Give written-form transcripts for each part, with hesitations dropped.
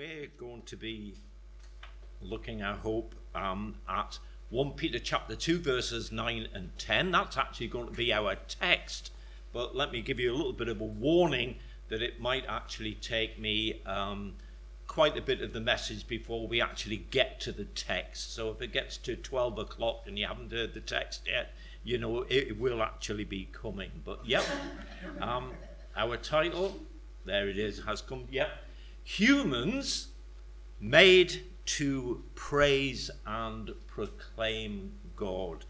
we're going to be looking, I hope, at 1 Peter chapter 2 verses 9 and 10. That's actually going to be our text, but let me give you a little bit of a warning that it might actually take me quite a bit of the message before we actually get to the text. So if it gets to 12 o'clock and you haven't heard the text yet, you know, it will actually be coming. But yep, our title, there it is, has come, yep. Humans made to praise and proclaim God.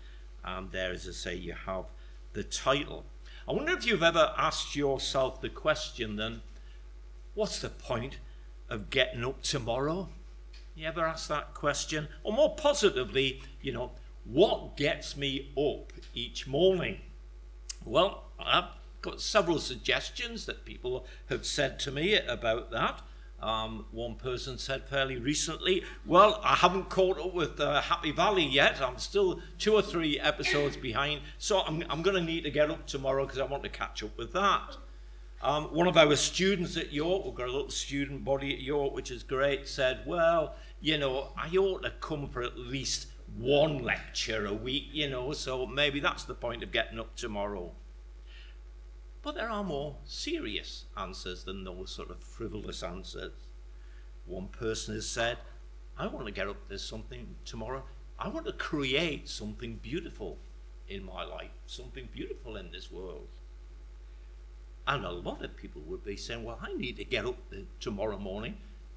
And there, as I say, you have the title. I wonder if you've ever asked yourself the question then, what's the point of getting up tomorrow? You ever ask that question? Or more positively, you know, what gets me up each morning? Well, I've got several suggestions that people have said to me about that. One person said fairly recently, well, I haven't caught up with Happy Valley yet. I'm still 2 or 3 episodes behind, so I'm going to need to get up tomorrow because I want to catch up with that. One of our students at York, we've got a little student body at York, which is great, said, well, you know, I ought to come for at least 1 lecture a week, you know, so maybe that's the point of getting up tomorrow. But there are more serious answers than those sort of frivolous answers. One person has said, I want to get up to something tomorrow. I want to create something beautiful in my life, something beautiful in this world. And a lot of people would be saying, well, I need to get up tomorrow morning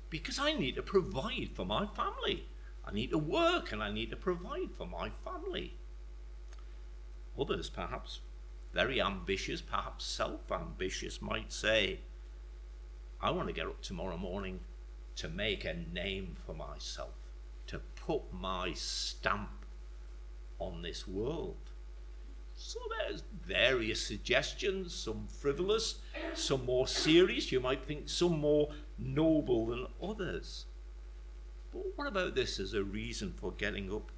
because I need to provide for my family. I need to work and I need to provide for my family. Others, perhaps very ambitious, perhaps self-ambitious, might say, I want to get up tomorrow morning to make a name for myself, to put my stamp on this world. So there's various suggestions, some frivolous, some more serious, you might think some more noble than others. But what about this as a reason for getting up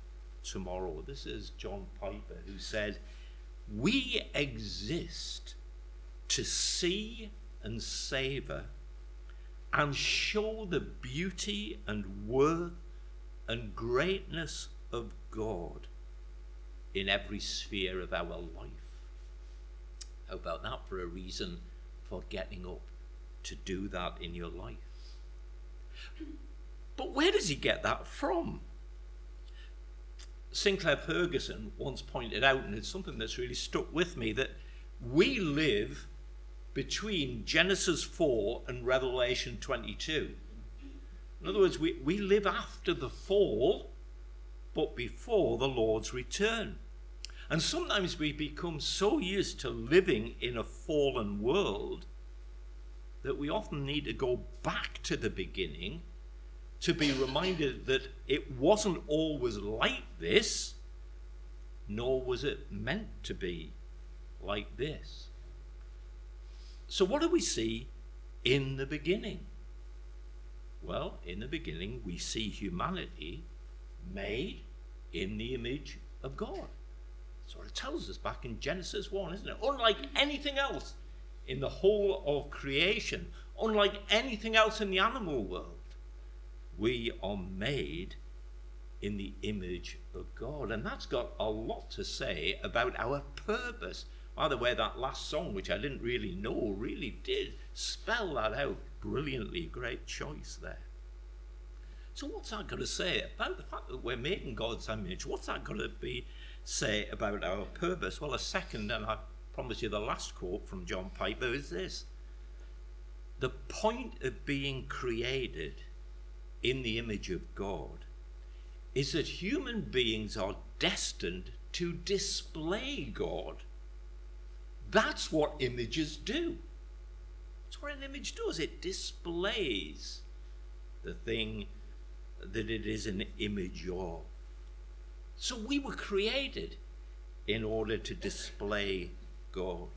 tomorrow? This is John Piper, who said, we exist to see and savour and show the beauty and worth and greatness of God in every sphere of our life. How about that for a reason for getting up to do that in your life? But where does he get that from? Sinclair Ferguson once pointed out, and it's something that's really stuck with me, that we live between Genesis 4 and Revelation 22. In other words, we live after the fall, but before the Lord's return. And sometimes we become so used to living in a fallen world that we often need to go back to the beginning to be reminded that it wasn't always like this, nor was it meant to be like this. So what do we see in the beginning? Well, in the beginning, we see humanity made in the image of God. That's what it tells us back in Genesis 1, isn't it? Unlike anything else in the whole of creation, unlike anything else in the animal world, we are made in the image of God. And that's got a lot to say about our purpose. By the way, that last song, which I didn't really know, really did spell that out brilliantly. Great choice there. So what's that got to say about the fact that we're made in God's image? What's that got to say about our purpose? Well, a second, and I promise you the last quote from John Piper is this. The point of being created in the image of God is that human beings are destined to display God. That's what images do. That's what an image does. It displays the thing that it is an image of. So we were created in order to display God.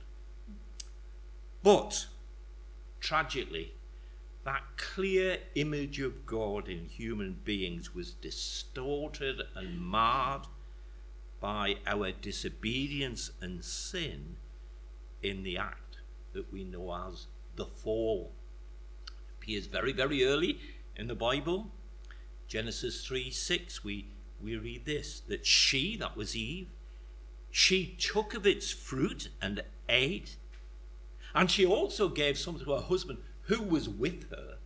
But tragically, that clear image of God in human beings was distorted and marred by our disobedience and sin in the act that we know as the fall. It appears very, very early In the Bible, Genesis 3:6, we read this, that she, that was Eve, she took of its fruit and ate, and she also gave some to her husband who was with her.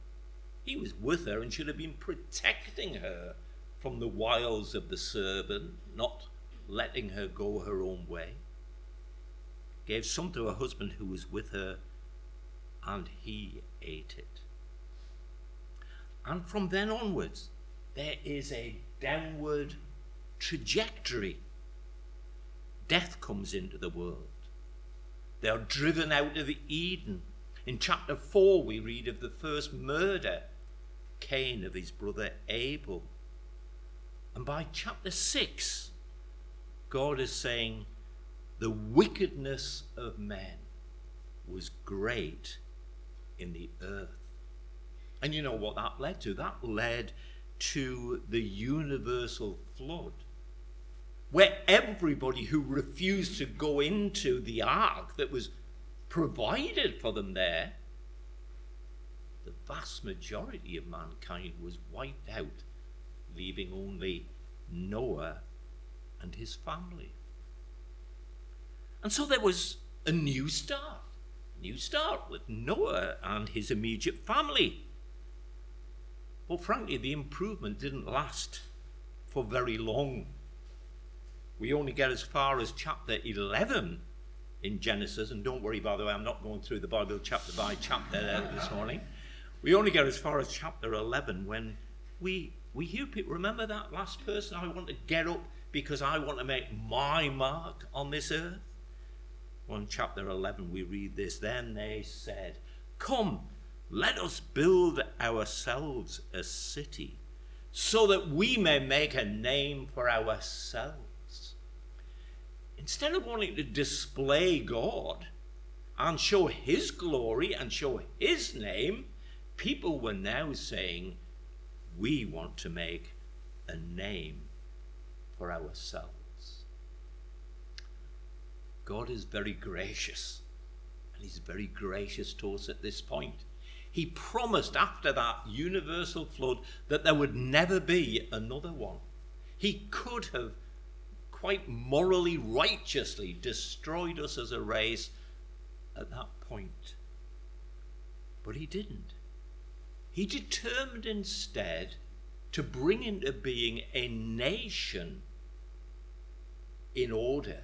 He was with her and should have been protecting her from the wiles of the serpent, not letting her go her own way. Gave some to her husband who was with her, and he ate it. And from then onwards, there is a downward trajectory. Death comes into the world. They are driven out of Eden. In chapter 4, we read of the first murder, Cain, of his brother Abel. And by chapter 6, God is saying, the wickedness of man was great in the earth. And you know what that led to? That led to the universal flood, where everybody who refused to go into the ark that was provided for them there, the vast majority of mankind was wiped out, leaving only Noah and his family. And so there was a new start with Noah and his immediate family. But frankly, the improvement didn't last for very long. We only get as far as chapter 11 in Genesis, and don't worry, by the way, I'm not going through the Bible chapter by chapter this morning. We only get as far as chapter 11 when we hear people, remember that last person, I want to get up because I want to make my mark on this earth. Well, in chapter 11 we read this, then they said, come, let us build ourselves a city so that we may make a name for ourselves. Instead of wanting to display God and show his glory and show his name, people were now saying, we want to make a name for ourselves. God is very gracious, and he's very gracious to us at this point. He promised after that universal flood that there would never be another one. He could have quite morally, righteously destroyed us as a race at that point, but he didn't. He determined instead to bring into being a nation in order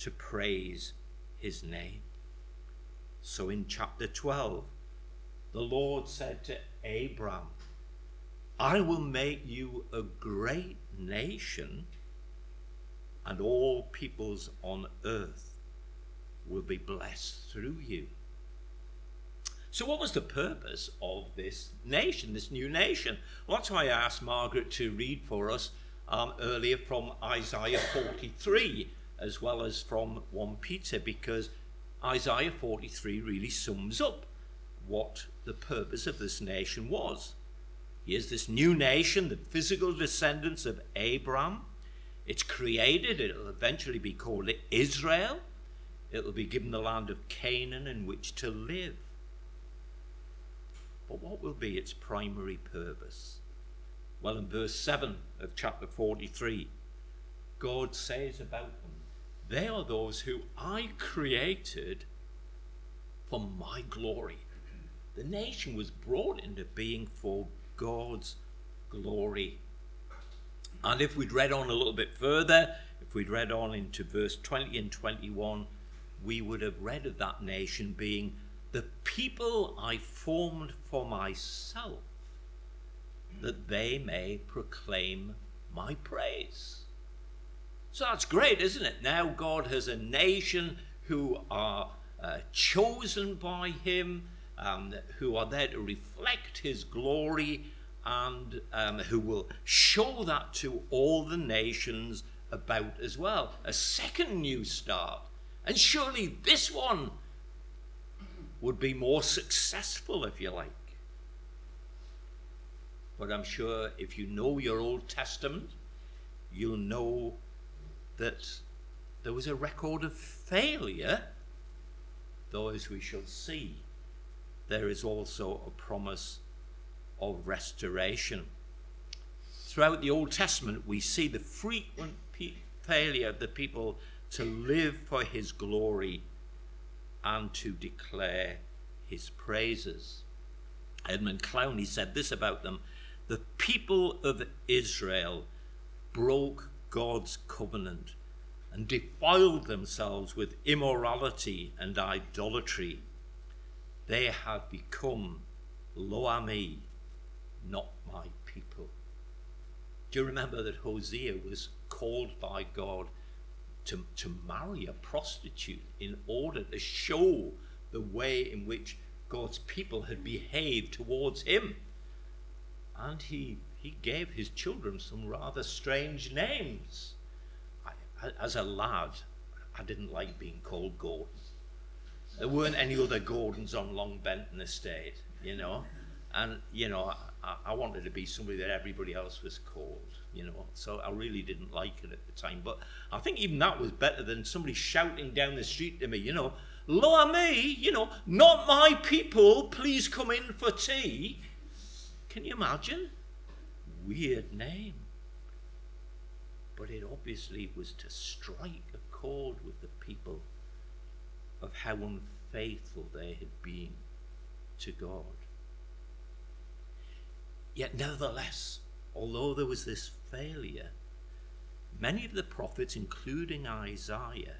to praise his name. So in chapter 12, the Lord said to Abram, I will make you a great nation, and all peoples on earth will be blessed through you. So what was the purpose of this nation, this new nation? Well, that's why I asked Margaret to read for us earlier from Isaiah 43, as well as from 1 Peter, because Isaiah 43 really sums up what the purpose of this nation was. Here's this new nation, the physical descendants of Abraham. It's created, it'll eventually be called Israel. It'll be given the land of Canaan in which to live. But what will be its primary purpose? Well, in verse 7 of chapter 43, God says about them, they are those who I created for my glory. The nation was brought into being for God's glory. And if we'd read on a little bit further, if we'd read on into verse 20 and 21, we would have read of that nation being the people I formed for myself, that they may proclaim my praise. So that's great, isn't it? Now God has a nation who are chosen by him, who are there to reflect his glory, and who will show that to all the nations about as well. A second new start. And surely this one would be more successful, if you like. But I'm sure if you know your Old Testament, you'll know that there was a record of failure, though as we shall see, there is also a promise of restoration. Throughout the Old Testament, we see the frequent failure of the people to live for his glory and to declare his praises. Edmund Clowney said this about them: the people of Israel broke God's covenant and defiled themselves with immorality and idolatry. They have become lo ami, not my people. Do you remember that Hosea was called by God to marry a prostitute in order to show the way in which God's people had behaved towards him? And he gave his children some rather strange names. As a lad, I didn't like being called Gordon. There weren't any other Gordons on Long Benton Estate, you know. And, you know, I wanted to be somebody that everybody else was called, you know. So I really didn't like it at the time. But I think even that was better than somebody shouting down the street to me, you know, lo a me, you know, not my people, please come in for tea. Can you imagine? Weird name. But it obviously was to strike a chord with the people of how unfaithful they had been to God. Yet nevertheless, although there was this failure, many of the prophets, including Isaiah,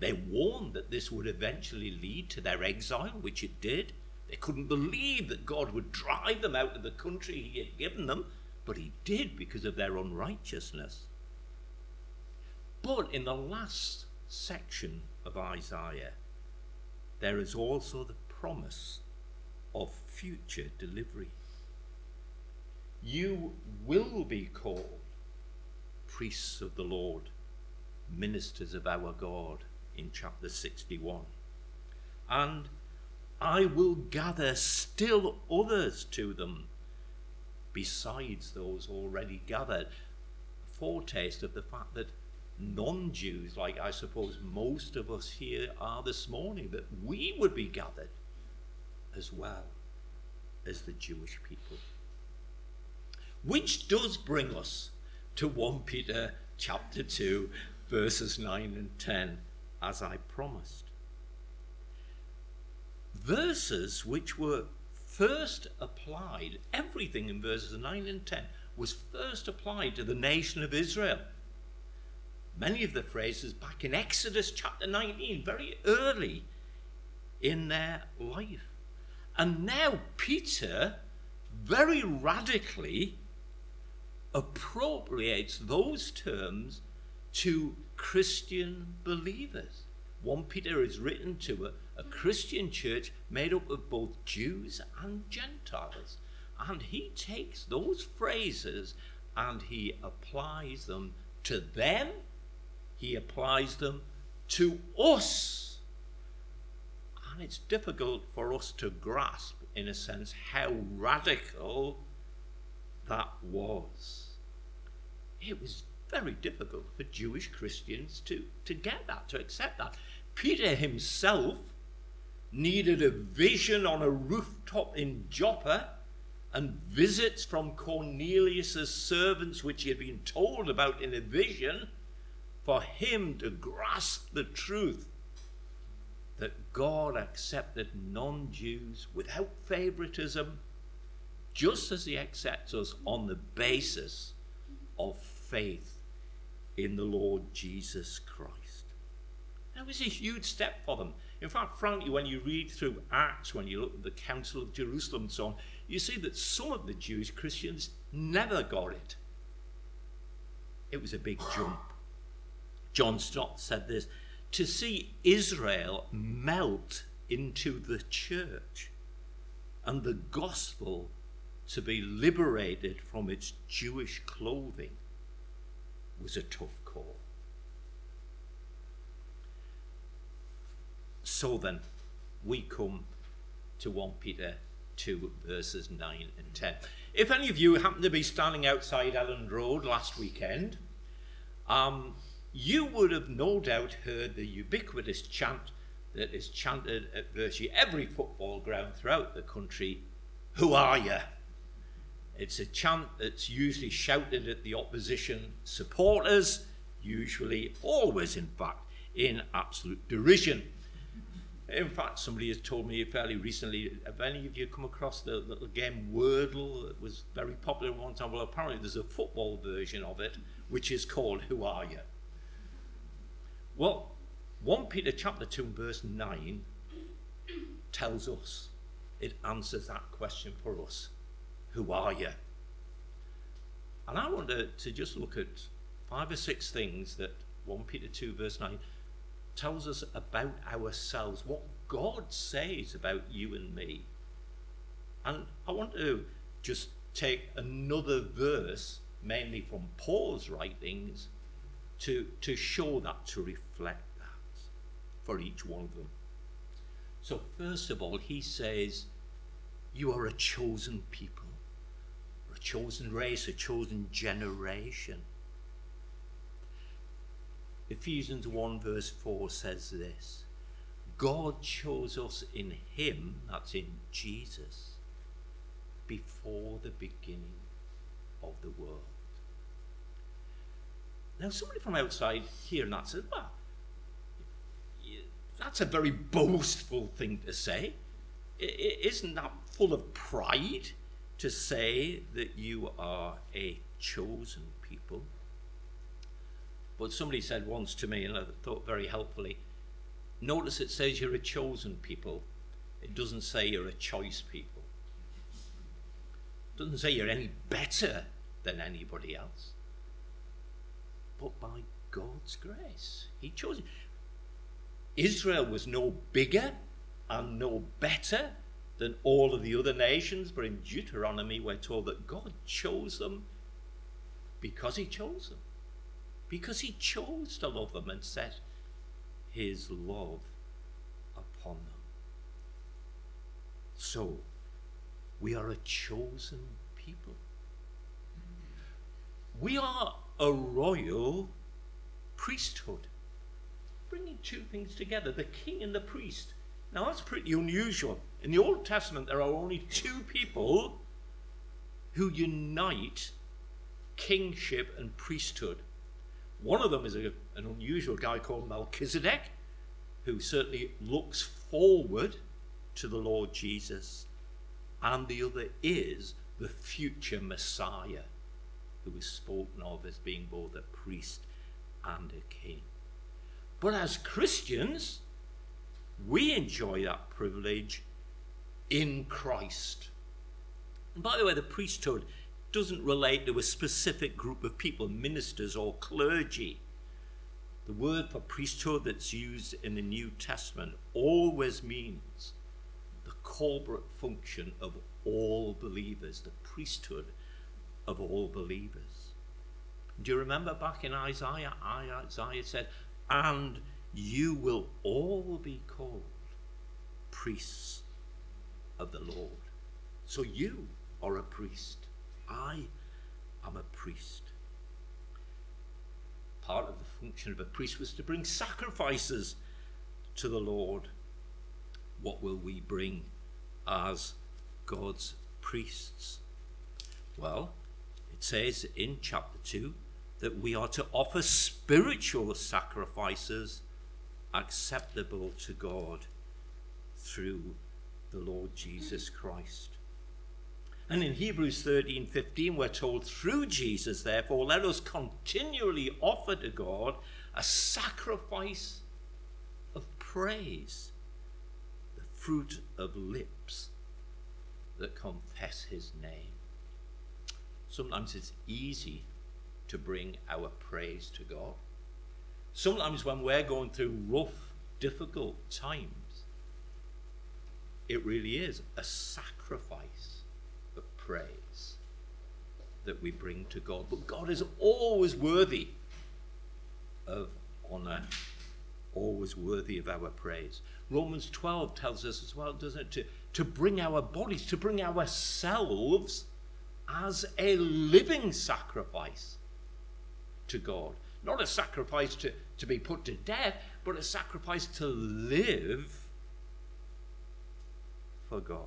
they warned that this would eventually lead to their exile, which it did. They couldn't believe that God would drive them out of the country he had given them, but he did because of their unrighteousness. But in the last section of Isaiah, there is also the promise of future delivery. You will be called priests of the Lord, ministers of our God, in chapter 61. And I will gather still others to them, besides those already gathered. Foretaste of the fact that non-Jews, like I suppose most of us here are this morning, that we would be gathered as well as the Jewish people. Which does bring us to 1 Peter chapter 2, verses 9 and 10, as I promised. Verses which were first applied, everything in verses 9 and 10 was first applied to the nation of Israel. Many of the phrases back in Exodus chapter 19, very early in their life. And now Peter very radically appropriates those terms to Christian believers. 1 Peter is written to a Christian church made up of both Jews and Gentiles, and he takes those phrases and he applies them to them, he applies them to us. And it's difficult for us to grasp, in a sense, how radical that was. It was very difficult for Jewish Christians to get that, to accept that. Peter himself needed a vision on a rooftop in Joppa and visits from Cornelius's servants, which he had been told about in a vision, for him to grasp the truth that God accepted non-Jews without favoritism, just as he accepts us on the basis of faith in the Lord Jesus Christ. That was a huge step for them. In fact, frankly, when you read through Acts, when you look at the Council of Jerusalem and so on, you see that some of the Jewish Christians never got it. It was a big jump. John Stott said this: to see Israel melt into the church and the gospel to be liberated from its Jewish clothing was a tough call. So then, we come to 1 Peter 2, verses 9 and 10. If any of you happened to be standing outside Elland Road last weekend, you would have no doubt heard the ubiquitous chant that is chanted at virtually every football ground throughout the country: "Who are you?" It's a chant that's usually shouted at the opposition supporters, usually, always in fact, in absolute derision. In fact, somebody has told me fairly recently, have any of you come across the little game Wordle that was very popular at one time? Well, apparently there's a football version of it, which is called Who Are You? Well, 1 Peter chapter 2 and verse 9 tells us, it answers that question for us. Who are you? And I want to just look at 5 or 6 things that 1 Peter 2 verse 9 tells us about ourselves, what God says about you and me. And I want to just take another verse, mainly from Paul's writings, to show that, to reflect that for each one of them. So first of all, he says, you are a chosen people. A chosen race, a chosen generation. Ephesians 1 verse 4 says this, God chose us in him, that's in Jesus, before the beginning of the world. Now somebody from outside hearing that says, well, that's a very boastful thing to say. Isn't that full of pride? To say that you are a chosen people. But somebody said once to me, and I thought very helpfully, notice it says you're a chosen people. It doesn't say you're a choice people. It doesn't say you're any better than anybody else. But by God's grace, he chose you. Israel was no bigger and no better than all of the other nations, but in Deuteronomy we're told that God chose them because he chose them, because he chose to love them and set his love upon them. So we are a chosen people. We are a royal priesthood, bringing two things together, the king and the priest. Now that's pretty unusual. In the Old Testament, there are only 2 people who unite kingship and priesthood. One of them is an unusual guy called Melchizedek, who certainly looks forward to the Lord Jesus, and the other is the future Messiah, who is spoken of as being both a priest and a king. But as Christians, we enjoy that privilege in Christ. And by the way, the priesthood doesn't relate to a specific group of people, ministers or clergy. The word for priesthood that's used in the New Testament always means the corporate function of all believers, the priesthood of all believers. Do you remember back in Isaiah? Isaiah said, and you will all be called priests of the Lord. So you are a priest. I am a priest. Part of the function of a priest was to bring sacrifices to the Lord. What will we bring as God's priests? Well, it says in chapter 2 that we are to offer spiritual sacrifices acceptable to God through the Lord Jesus Christ. And in Hebrews 13:15 we're told, through Jesus therefore let us continually offer to God a sacrifice of praise, the fruit of lips that confess his name. Sometimes it's easy to bring our praise to God. Sometimes when we're going through rough, difficult times, it really is a sacrifice of praise that we bring to God. But God is always worthy of honor, always worthy of our praise. Romans 12 tells us as well, doesn't it, to bring our bodies, to bring ourselves as a living sacrifice to God. Not a sacrifice to be put to death, but a sacrifice to live for God.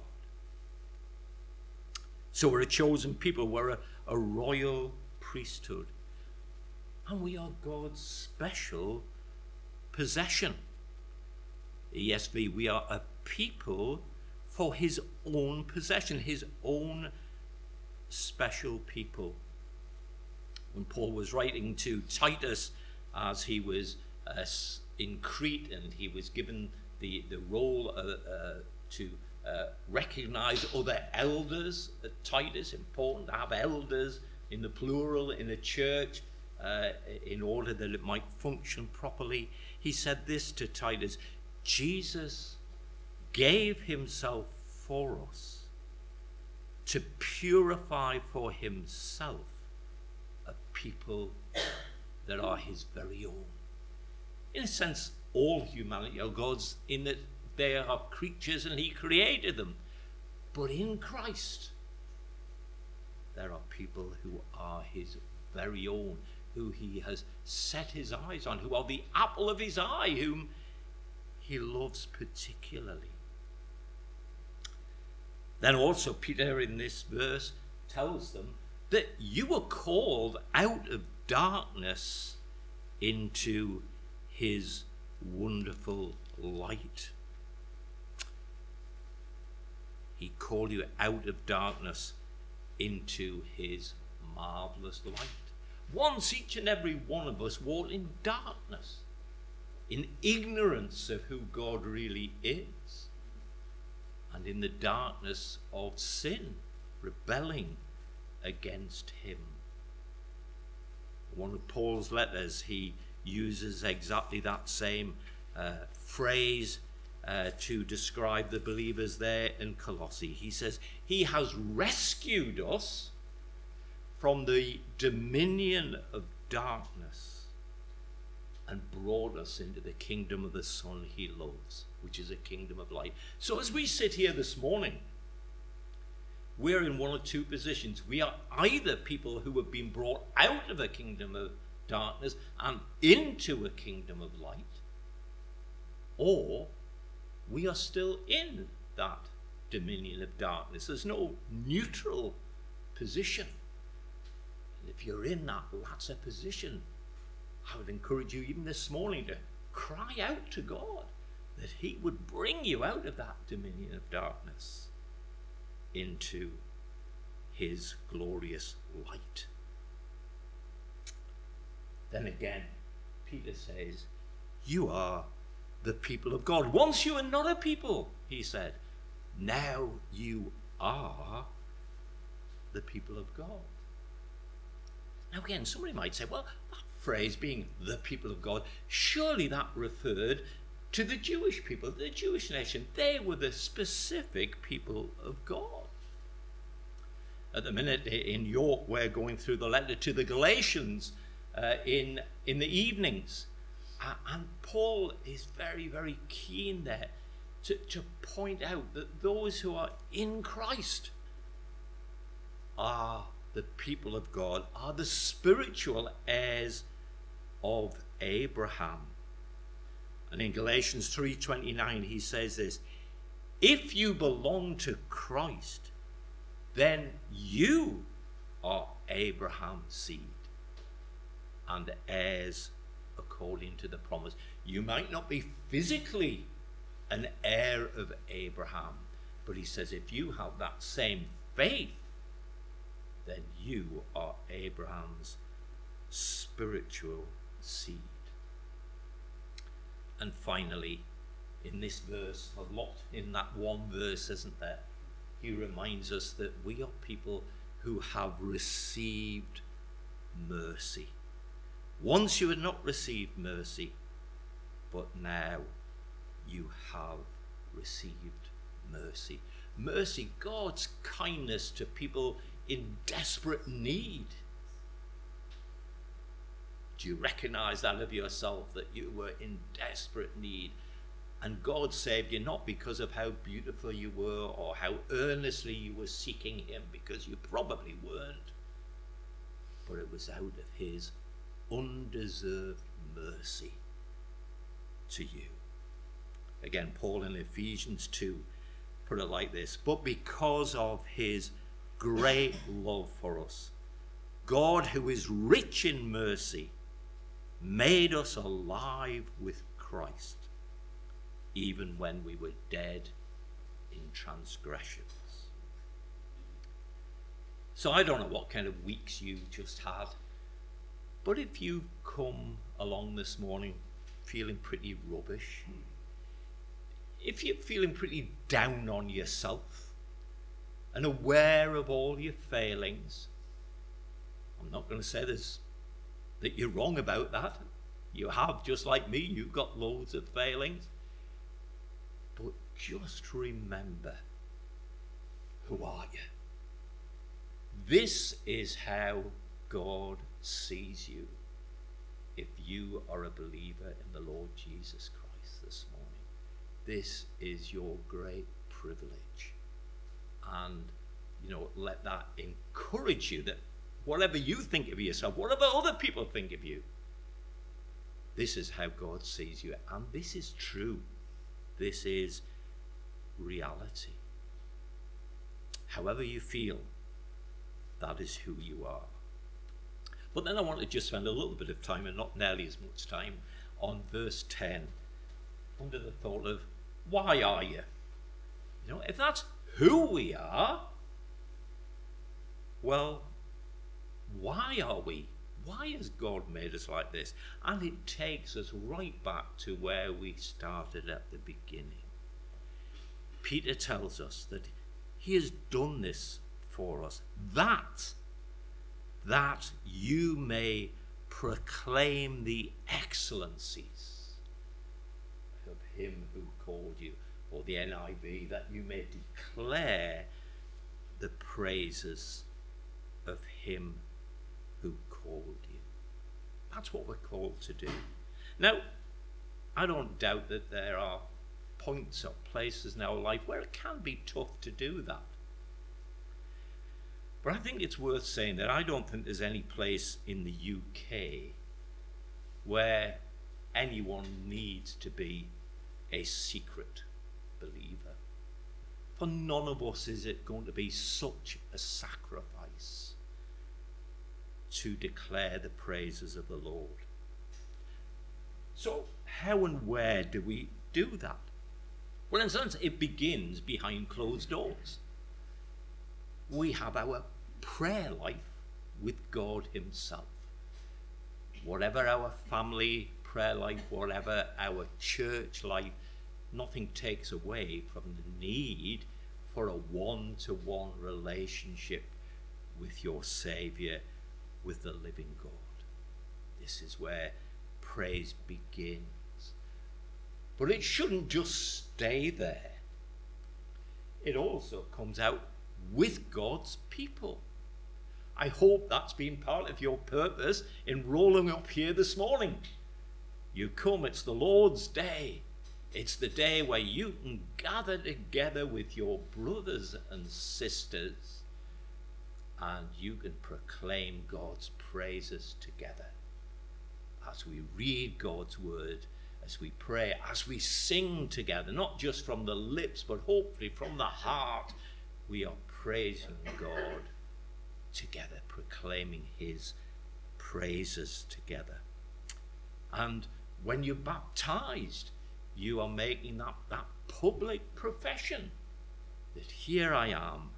So we're a chosen people, we're a royal priesthood. And we are God's special possession. ESV, we are a people for his own possession, his own special people. When Paul was writing to Titus as he was in Crete and he was given the role to recognize other elders at Titus, important to have elders in the plural in a church in order that it might function properly, he said this to Titus: Jesus gave himself for us to purify for himself a people that are his very own. In a sense, all humanity are God's, in that they are creatures and he created them. But in Christ, there are people who are his very own, who he has set his eyes on, who are the apple of his eye, whom he loves particularly. Then also Peter in this verse tells them that you were called out of darkness into his wonderful light. He called you out of darkness into his marvelous light. Once each and every one of us walked in darkness, in ignorance of who God really is, and in the darkness of sin, rebelling against him. One of Paul's letters, he uses exactly that same phrase to describe the believers there in Colossae. He says, he has rescued us from the dominion of darkness and brought us into the kingdom of the Son he loves, which is a kingdom of light. So as we sit here this morning, we're in one of two positions. We are either people who have been brought out of a kingdom of darkness and into a kingdom of light, or we are still in that dominion of darkness. There's no neutral position. And if you're in that latter position, I would encourage you even this morning to cry out to God that he would bring you out of that dominion of darkness into his glorious light. Then again, Peter says, you are the people of God. Once you were not a people, he said. Now you are the people of God. Now again, somebody might say, well, that phrase, being the people of God, surely that referred to the Jewish people, the Jewish nation. They were the specific people of God. At the minute in York, we're going through the letter to the Galatians in the evenings. And Paul is very, very keen there to point out that those who are in Christ are the people of God, are the spiritual heirs of Abraham. And in Galatians 3:29, he says this: if you belong to Christ, then you are Abraham's seed and heirs according to the promise. You might not be physically an heir of Abraham, but he says if you have that same faith, then you are Abraham's spiritual seed. And finally, in this verse, a lot in that one verse, isn't there? He reminds us that we are people who have received mercy. Once you had not received mercy, but now you have received mercy. Mercy, God's kindness to people in desperate need. Do you recognize that of yourself, that you were in desperate need? And God saved you not because of how beautiful you were or how earnestly you were seeking him, because you probably weren't, but it was out of his undeserved mercy to you. Again, Paul in Ephesians 2 put it like this: but because of his great love for us. God, who is rich in mercy, made us alive with Christ, even when we were dead in transgressions. So I don't know what kind of weeks you just had, but if you come along this morning feeling pretty rubbish, if you're feeling pretty down on yourself and aware of all your failings, I'm not going to say that you're wrong about that. You have, just like me, you've got loads of failings. But just remember, who are you? This is how God sees you if you are a believer in the Lord Jesus Christ this morning. This is your great privilege. And, let that encourage you that whatever you think of yourself, whatever other people think of you, this is how God sees you. And this is true. This is reality. However you feel, that is who you are. But then I want to just spend a little bit of time, and not nearly as much time, on verse 10, under the thought of, why are you? If that's who we are, well, why are we? Why has God made us like this? And it takes us right back to where we started at the beginning. Peter tells us that he has done this for us, that you may proclaim the excellencies of him who called you, or the NIV, that you may declare the praises of him who called you. That's what we're called to do. Now, I don't doubt that there are points or places in our life where it can be tough to do that. But I think it's worth saying that I don't think there's any place in the UK where anyone needs to be a secret believer. For none of us is it going to be such a sacrifice to declare the praises of the Lord. So how and where do we do that? Well, in a sense, it begins behind closed doors. We have our prayer life with God himself. Whatever our family prayer life, whatever our church life, nothing takes away from the need for a one-to-one relationship with your Saviour, with the living God. This is where praise begins. But it shouldn't just stay there. It also comes out with God's people. I hope that's been part of your purpose in rolling up here this morning. You come, it's the Lord's day. It's the day where you can gather together with your brothers and sisters, and you can proclaim God's praises together. As we read God's word, as we pray, as we sing together, not just from the lips, but hopefully from the heart, we are praising God together, proclaiming his praises together. And when you're baptized, you are making that public profession that here I am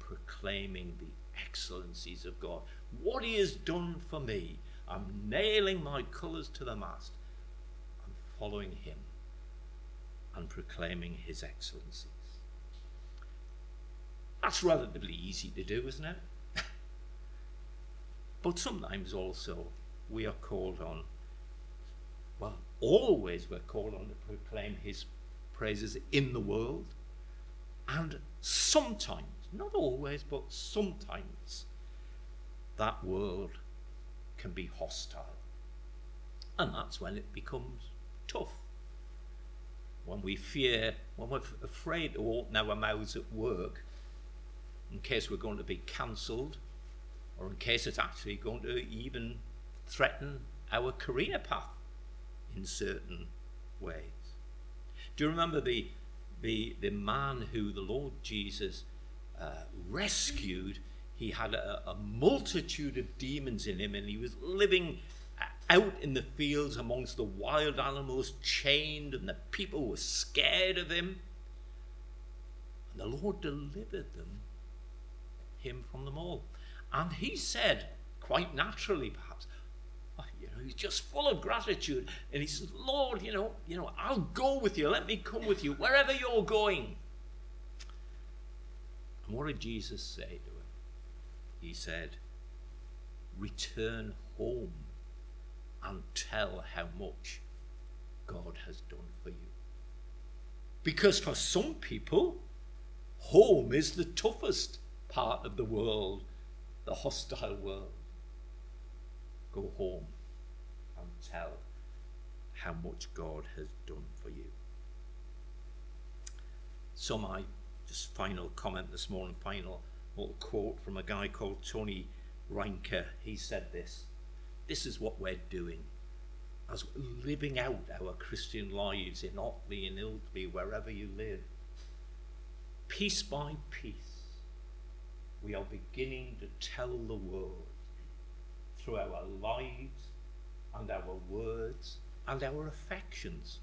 proclaiming the excellencies of God, what he has done for me. I'm nailing my colours to the mast. I'm following him and proclaiming his excellencies. That's relatively easy to do, isn't it? But sometimes also we are called on, well, always we're called on to proclaim his praises in the world. And sometimes, not always, but sometimes, that world can be hostile. And that's when it becomes tough. When we fear, when we're afraid to open our mouths at work, in case we're going to be cancelled, or in case it's actually going to even threaten our career path in certain ways. Do you remember the man who the Lord Jesus rescued, he had a multitude of demons in him, and he was living out in the fields amongst the wild animals, chained, and the people were scared of him. And the Lord delivered him from them all. And he said, quite naturally perhaps, he's just full of gratitude, and he says, Lord, I'll go with you, let me come with you, wherever you're going. And what did Jesus say to him? He said, return home and tell how much God has done for you. Because for some people, home is the toughest part of the world, the hostile world. Go home and tell how much God has done for you. So my just final comment this morning, final little quote from a guy called Tony Reinke. He said this. This is what we're doing as we're living out our Christian lives in Otley, in Ilkley, wherever you live. Piece by piece, we are beginning to tell the world through our lives and our words and our affections.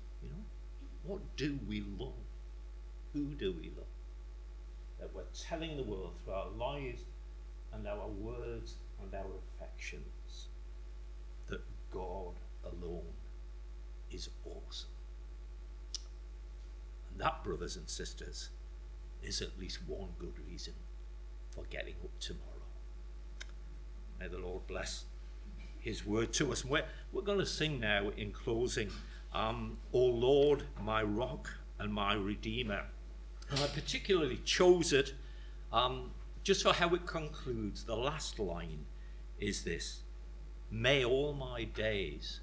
What do we love? Who do we love? That we're telling the world through our lives and our words and our affections that God alone is awesome. And that, brothers and sisters, is at least one good reason for getting up tomorrow. May the Lord bless his word to us. And we're going to sing now in closing, O Lord, my rock and my redeemer. And I particularly chose it just for how it concludes. The last line is this: may all my days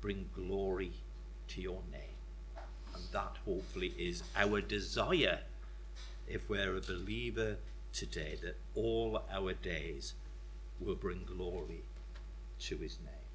bring glory to your name. And that hopefully is our desire if we're a believer today, that all our days will bring glory to his name.